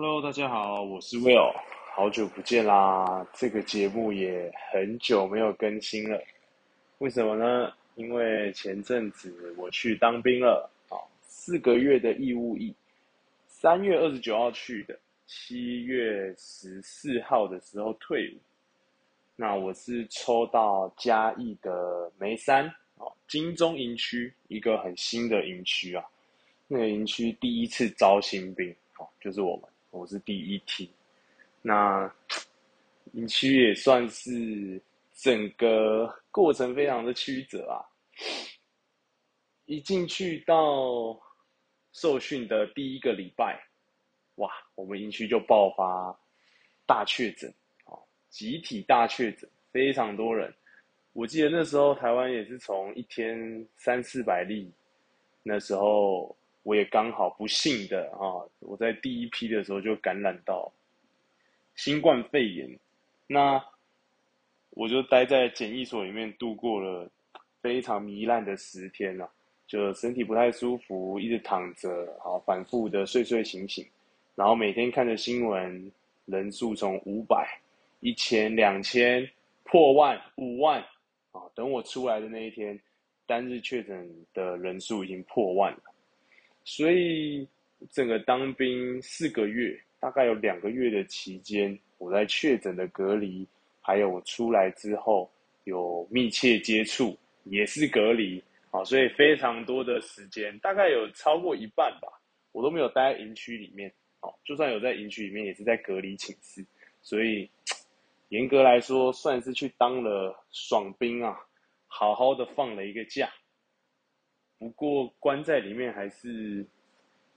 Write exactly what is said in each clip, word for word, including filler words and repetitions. Hello， 大家好，我是 Will， 好久不见啦！这个节目也很久没有更新了，为什么呢？因为前阵子我去当兵了，哦，四个月的义务役，三月二十九号去的，七月十四号的时候退伍。那我是抽到嘉义的梅山哦，金钟营区一个很新的营区啊，那个营区第一次招新兵，哦，就是我们。我是第一梯，那营区也算是整个过程非常的曲折啊。一进去到受训的第一个礼拜，哇，我们营区就爆发大确诊，集体大确诊，非常多人。我记得那时候台湾也是从一天三四百例，那时候。我也刚好不幸的啊，我在第一批的时候就感染到新冠肺炎，那我就待在检疫所里面度过了非常糜烂的十天了，啊，就身体不太舒服，一直躺着啊，反复的睡睡醒醒，然后每天看着新闻，人数从五百、一千、两千、破万、五万啊，等我出来的那一天，单日确诊的人数已经破万了。所以整个当兵四个月，大概有两个月的期间，我在确诊的隔离，还有我出来之后有密切接触，也是隔离，好，所以非常多的时间，大概有超过一半吧，我都没有待在营区里面，好，就算有在营区里面，也是在隔离寝室，所以严格来说，算是去当了爽兵啊，好好的放了一个假。不过关在里面还是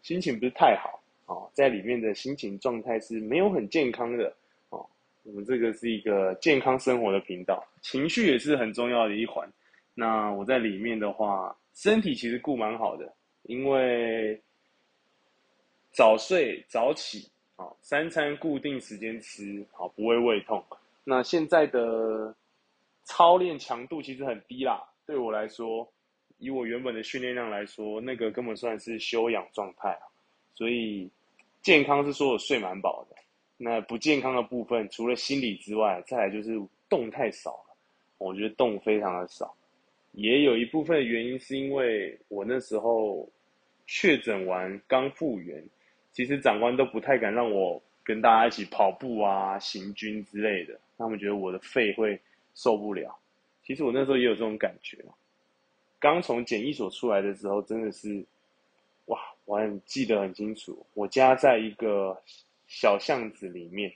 心情不是太好哦，在里面的心情状态是没有很健康的哦。我们这个是一个健康生活的频道，情绪也是很重要的一环。那我在里面的话，身体其实顾蛮好的，因为早睡早起哦，三餐固定时间吃哦，不会胃痛。那现在的操练强度其实很低啦，对我来说。以我原本的训练量来说，那个根本算是休养状态啊，所以健康是说我睡蛮饱的。那不健康的部分，除了心理之外，再来就是动太少了。我觉得动非常的少，也有一部分的原因是因为我那时候确诊完刚复原，其实长官都不太敢让我跟大家一起跑步啊、行军之类的，他们觉得我的肺会受不了。其实我那时候也有这种感觉啊。刚从检疫所出来的时候，真的是，哇！我很记得很清楚，我家在一个小巷子里面，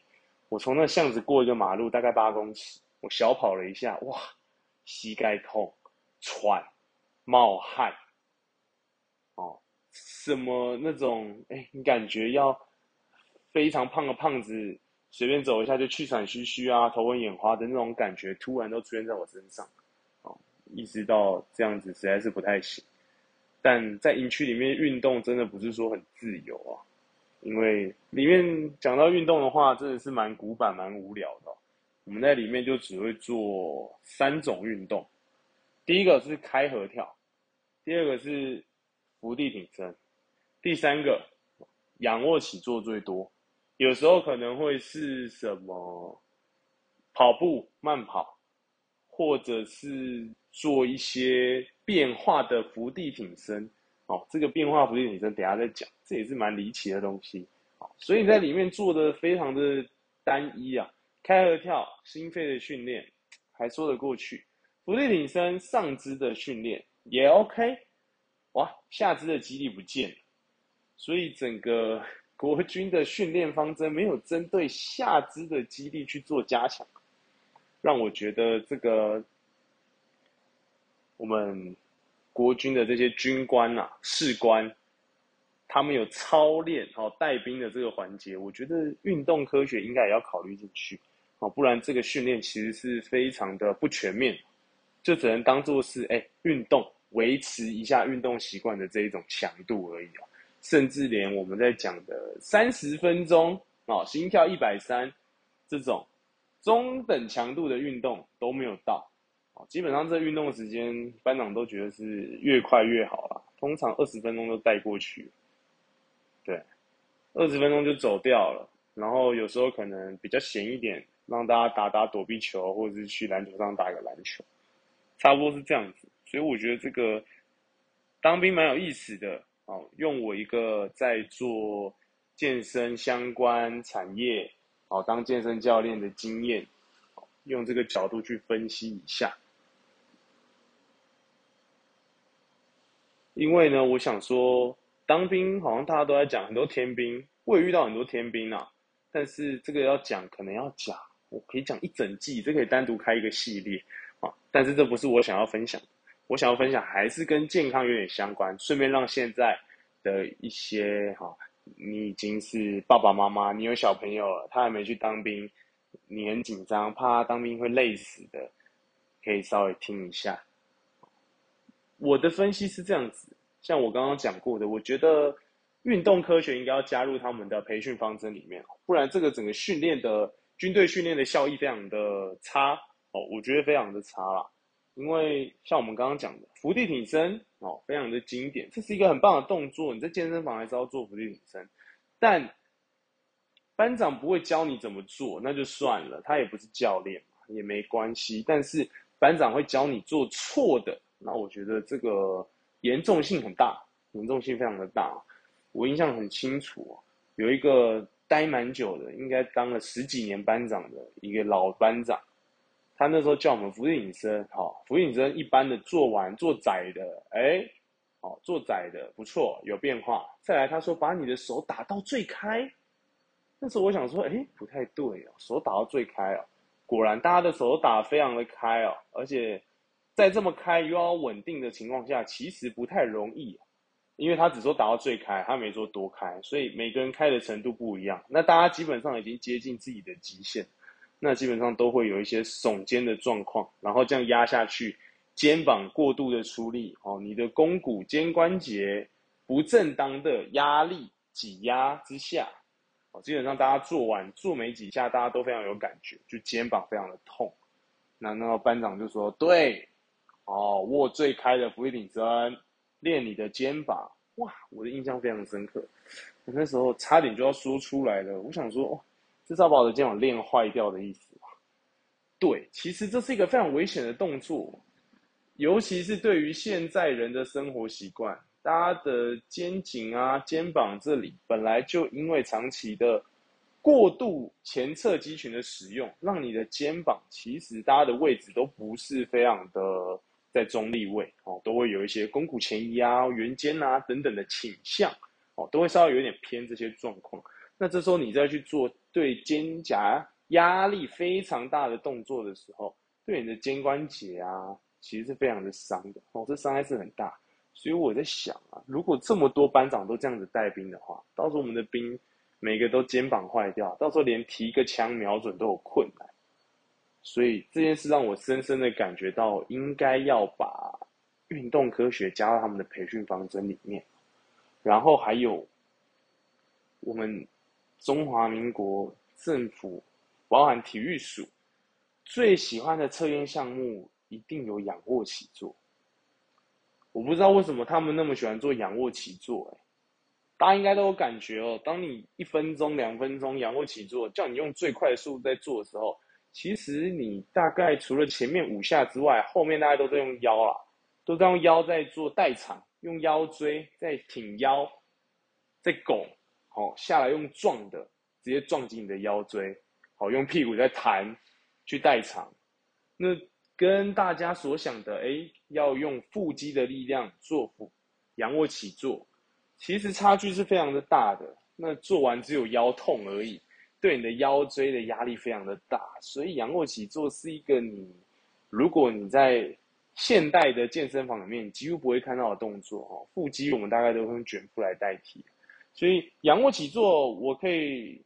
我从那巷子过一个马路，大概八公尺，我小跑了一下，哇！膝盖痛、喘、冒汗，哦，什么那种，哎，你感觉要非常胖的胖子，随便走一下就气喘吁吁啊，头昏眼花的那种感觉，突然都出现在我身上。意识到这样子实在是不太行，但在营区里面运动真的不是说很自由啊，因为里面讲到运动的话，真的是蛮古板、蛮无聊的哦。我们在里面就只会做三种运动，第一个是开合跳，第二个是伏地挺身，第三个仰卧起坐最多，有时候可能会是什么跑步、慢跑，或者是。做一些变化的伏地挺身，哦，这个变化伏地挺身等一下再讲，这也是蛮离奇的东西，哦，所以你在里面做的非常的单一啊，开合跳、心肺的训练还说得过去，伏地挺身上肢的训练也 OK， 哇，下肢的肌力不见了，所以整个国军的训练方针没有针对下肢的肌力去做加强，让我觉得这个。我们国军的这些军官啊、士官，他们有操练哦带兵的这个环节，我觉得运动科学应该也要考虑进去哦，不然这个训练其实是非常的不全面，就只能当做是哎运动维持一下运动习惯的这一种强度而已啊，甚至连我们在讲的三十分钟哦心跳一百三这种中等强度的运动都没有到。基本上这运动的时间，班长都觉得是越快越好啦。通常二十分钟都带过去，对。二十分钟就走掉了。然后有时候可能比较闲一点，让大家打打躲避球，或者是去篮球上打个篮球，差不多是这样子。所以我觉得这个当兵蛮有意思的啊、哦。用我一个在做健身相关产业啊、哦、当健身教练的经验、哦，用这个角度去分析一下。因为呢，我想说，当兵好像大家都在讲很多天兵，我也遇到很多天兵啊。但是这个要讲，可能要讲，我可以讲一整季，这可以单独开一个系列啊。但是这不是我想要分享，我想要分享还是跟健康有点相关，顺便让现在的一些哈、啊，你已经是爸爸妈妈，你有小朋友了，他还没去当兵，你很紧张，怕他当兵会累死的，可以稍微听一下。我的分析是这样子，像我刚刚讲过的，我觉得运动科学应该要加入他们的培训方针里面，不然这个整个训练的军队训练的效益非常的差哦，我觉得非常的差啦。因为像我们刚刚讲的伏地挺身哦，非常的经典，这是一个很棒的动作，你在健身房还是要做伏地挺身，但班长不会教你怎么做，那就算了，他也不是教练嘛，也没关系。但是班长会教你做错的，那我觉得这个严重性很大，严重性非常的大。我印象很清楚，有一个待蛮久的，应该当了十几年班长的一个老班长，他那时候叫我们伏地挺身，好，伏地挺身一般的做完做窄的，哎，好做窄的不错，有变化。再来他说把你的手打到最开，那时候我想说，哎，不太对哦，手打到最开哦，果然大家的手都打得非常的开哦，而且在这么开又要稳定的情况下，其实不太容易、啊，因为他只说打到最开，他没说多开，所以每个人开的程度不一样。那大家基本上已经接近自己的极限，那基本上都会有一些耸肩的状况，然后这样压下去，肩膀过度的出力哦，你的肱骨、肩关节不正当的压力挤压之下，哦，基本上大家做完做没几下，大家都非常有感觉，就肩膀非常的痛。那那个班长就说对。哦，握最开的伏地挺身，练你的肩膀。哇，我的印象非常深刻，我那时候差点就要说出来了。我想说，哦，这是要把我的肩膀练坏掉的意思吧？对，其实这是一个非常危险的动作，尤其是对于现在人的生活习惯，大家的肩颈啊、肩膀这里本来就因为长期的过度前侧肌群的使用，让你的肩膀其实大家的位置都不是非常的。在中立位哦，都会有一些肱骨前移啊、圆肩啊等等的倾向哦，都会稍微有点偏这些状况。那这时候你再去做对肩胛压力非常大的动作的时候，对你的肩关节啊，其实是非常的伤的哦，这伤害是很大。所以我在想啊，如果这么多班长都这样子带兵的话，到时候我们的兵每个都肩膀坏掉，到时候连提一个枪瞄准都有困难。所以这件事让我深深的感觉到，应该要把运动科学加到他们的培训方针里面。然后还有，我们中华民国政府，包含体育署，最喜欢的测验项目一定有仰卧起坐。我不知道为什么他们那么喜欢做仰卧起坐、欸，大家应该都有感觉哦。当你一分钟、两分钟仰卧起坐，叫你用最快的速度在做的时候。其实你大概除了前面五下之外，后面大家都在用腰啦，都在用腰在做代偿，用腰椎在挺腰，在拱，好、哦、下来用撞的，直接撞击你的腰椎，好、哦、用屁股在弹，去代偿。那跟大家所想的，哎，要用腹肌的力量做腹仰卧起坐，其实差距是非常的大的。那做完只有腰痛而已。对你的腰椎的压力非常的大，所以仰卧起坐是一个你，如果你在现代的健身房里面，你几乎不会看到的动作哦。腹肌我们大概都会用卷腹来代替，所以仰卧起坐我可以，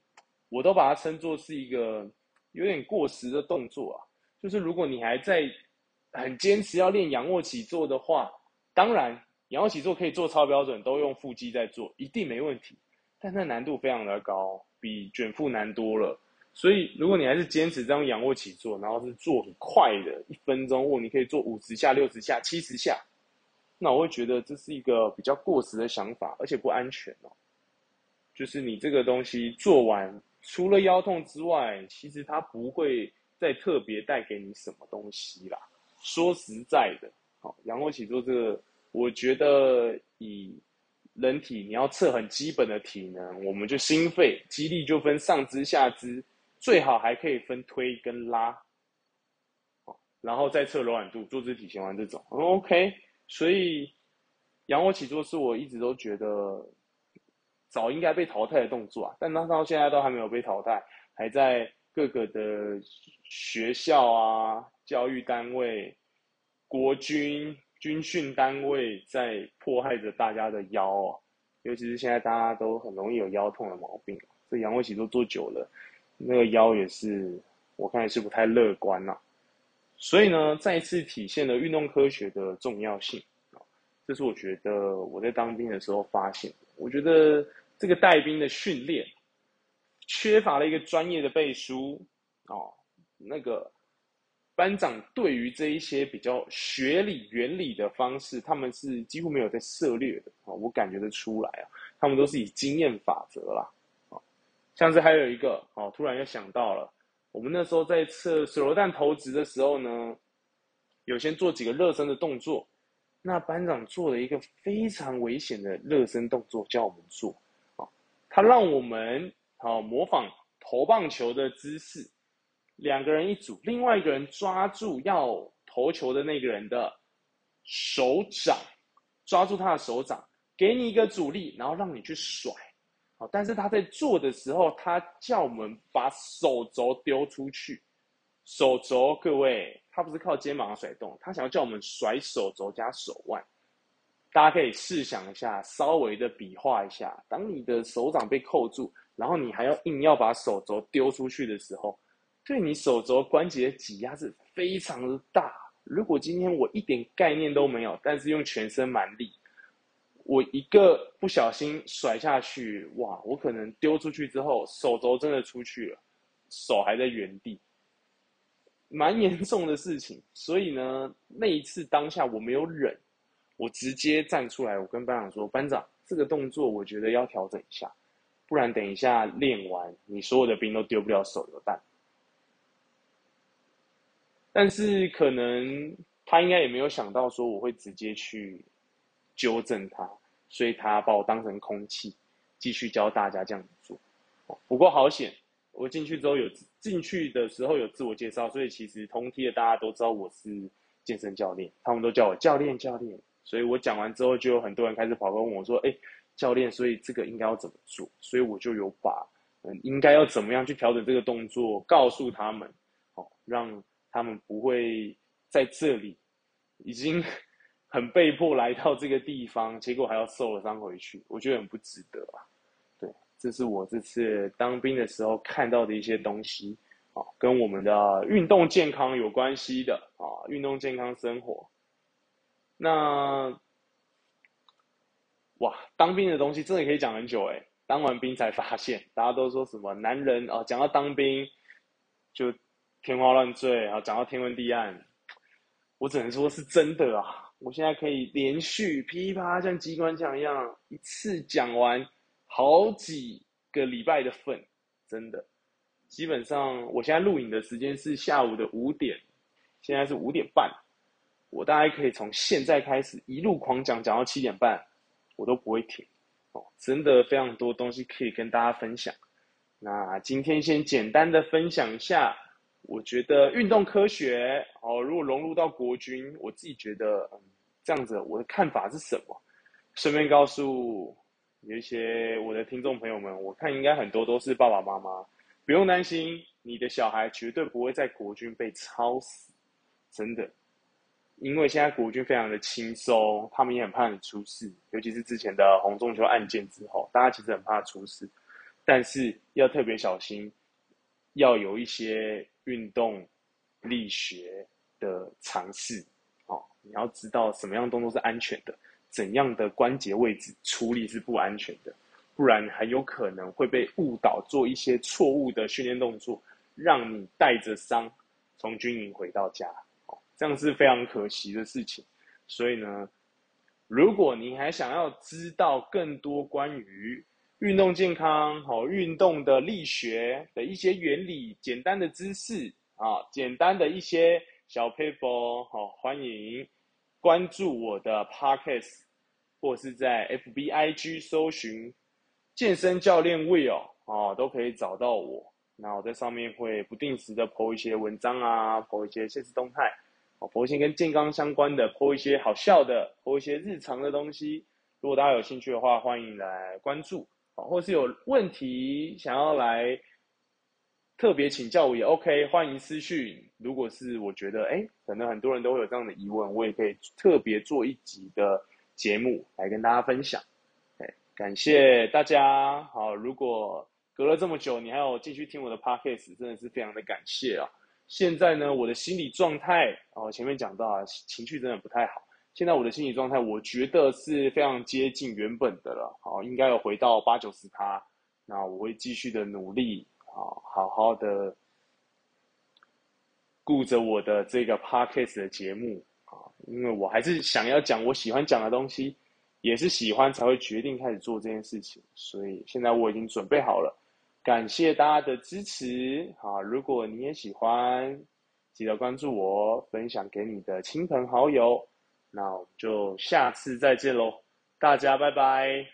我都把它称作是一个有点过时的动作啊。就是如果你还在很坚持要练仰卧起坐的话，当然仰卧起坐可以做超标准，都用腹肌在做，一定没问题，但它难度非常的高。比卷腹难多了，所以如果你还是坚持这样仰卧起坐，然后是做很快的，一分钟或你可以做五十下、六十下、七十下，那我会觉得这是一个比较过时的想法，而且不安全哦。就是你这个东西做完，除了腰痛之外，其实它不会再特别带给你什么东西啦。说实在的，好，仰卧起坐这个，我觉得以人体你要测很基本的体能，我们就心肺、肌力就分上肢、下肢，最好还可以分推跟拉，好，然后再测柔软度、坐姿体前弯这种。嗯、OK， 所以仰卧起坐是我一直都觉得早应该被淘汰的动作啊，但它到现在都还没有被淘汰，还在各个的学校啊、教育单位、国军、军训单位在迫害着大家的腰啊，尤其是现在大家都很容易有腰痛的毛病，这仰卧起坐做久了，那个腰也是我看也是不太乐观啦、啊。所以呢，再次体现了运动科学的重要性，这是我觉得我在当兵的时候发现的。我觉得这个带兵的训练缺乏了一个专业的背书哦，那个班长对于这一些比较学理原理的方式，他们是几乎没有在涉猎的、哦、我感觉得出来啊，他们都是以经验法则啦、哦、像是还有一个、哦、突然又想到了，我们那时候在测水榴弹投掷的时候呢，有先做几个热身的动作，那班长做了一个非常危险的热身动作叫我们做、哦、他让我们、哦、模仿投棒球的姿势，两个人一组，另外一个人抓住要投球的那个人的手掌，抓住他的手掌，给你一个阻力，然后让你去甩、哦、但是他在做的时候，他叫我们把手肘丢出去，手肘，各位，他不是靠肩膀甩动，他想要叫我们甩手肘加手腕。大家可以试想一下，稍微的比划一下，当你的手掌被扣住，然后你还要硬要把手肘丢出去的时候，对你手肘关节的挤压是非常的大。如果今天我一点概念都没有，但是用全身蛮力，我一个不小心甩下去，哇，我可能丢出去之后，手肘真的出去了，手还在原地。蛮严重的事情，所以呢，那一次当下我没有忍，我直接站出来，我跟班长说：“班长，这个动作我觉得要调整一下，不然等一下练完，你所有的兵都丢不了手榴弹。”但是可能他应该也没有想到说我会直接去纠正他，所以他把我当成空气，继续教大家这样做。不过好险。我进去之后有进去的时候有自我介绍，所以其实同梯的大家都知道我是健身教练，他们都叫我教练教练。所以我讲完之后，就有很多人开始跑过来问我说：“哎、欸，教练，所以这个应该要怎么做？”所以我就有把嗯应该要怎么样去调整这个动作告诉他们，哦，让他们不会在这里已经很被迫来到这个地方，结果还要受了伤回去，我觉得很不值得啊。这是我这次当兵的时候看到的一些东西，啊，跟我们的运动健康有关系的啊，运动健康生活。那，哇，当兵的东西真的可以讲很久哎。当完兵才发现，大家都说什么男人啊，讲到当兵就天花乱坠啊，讲到天昏地暗，我只能说是真的啊。我现在可以连续噼啪像机关枪一样一次讲完。好几个礼拜的份，真的，基本上我现在录影的时间是下午的五点，现在是五点半，我大概可以从现在开始一路狂讲，讲到七点半，我都不会停，哦，真的非常多东西可以跟大家分享。那今天先简单的分享一下，我觉得运动科学哦，如果融入到国军，我自己觉得嗯，这样子我的看法是什么？顺便告诉。有一些我的听众朋友们，我看应该很多都是爸爸妈妈，不用担心，你的小孩绝对不会在国军被操死，真的，因为现在国军非常的轻松，他们也很怕你出事，尤其是之前的洪仲丘案件之后，大家其实很怕出事，但是要特别小心，要有一些运动力学的尝试，哦，你要知道什么样动作是安全的。怎样的关节位置处理是不安全的，不然很有可能会被误导做一些错误的训练动作，让你带着伤从军营回到家，哦，这样是非常可惜的事情。所以呢，如果你还想要知道更多关于运动健康、好、哦、运动的力学的一些原理、简单的知识啊、简单的一些小 paper， 好、哦，欢迎关注我的 podcast， 或是在 F B I G 搜寻健身教练 Will 哦，都可以找到我。那我在上面会不定时的 po 一些文章啊 ，po 一些限时动态，哦 po 一些跟健康相关的 po 一些好笑的 po 一些日常的东西。如果大家有兴趣的话，欢迎来关注。或是有问题想要来特别请教我也 OK， 欢迎私讯。如果是我觉得哎、欸，可能很多人都会有这样的疑问，我也可以特别做一集的节目来跟大家分享。哎，感谢大家。好，如果隔了这么久你还有继续听我的 podcast， 真的是非常的感谢啊。现在呢，我的心理状态哦，前面讲到啊，情绪真的不太好。现在我的心理状态，我觉得是非常接近原本的了，好，应该有回到八九十趴。那我会继续的努力，好，好好的顾着我的这个 podcast 的节目啊，因为我还是想要讲我喜欢讲的东西，也是喜欢才会决定开始做这件事情，所以现在我已经准备好了。感谢大家的支持，好，如果你也喜欢，记得关注我，分享给你的亲朋好友。那我们就下次再见喽，大家拜拜。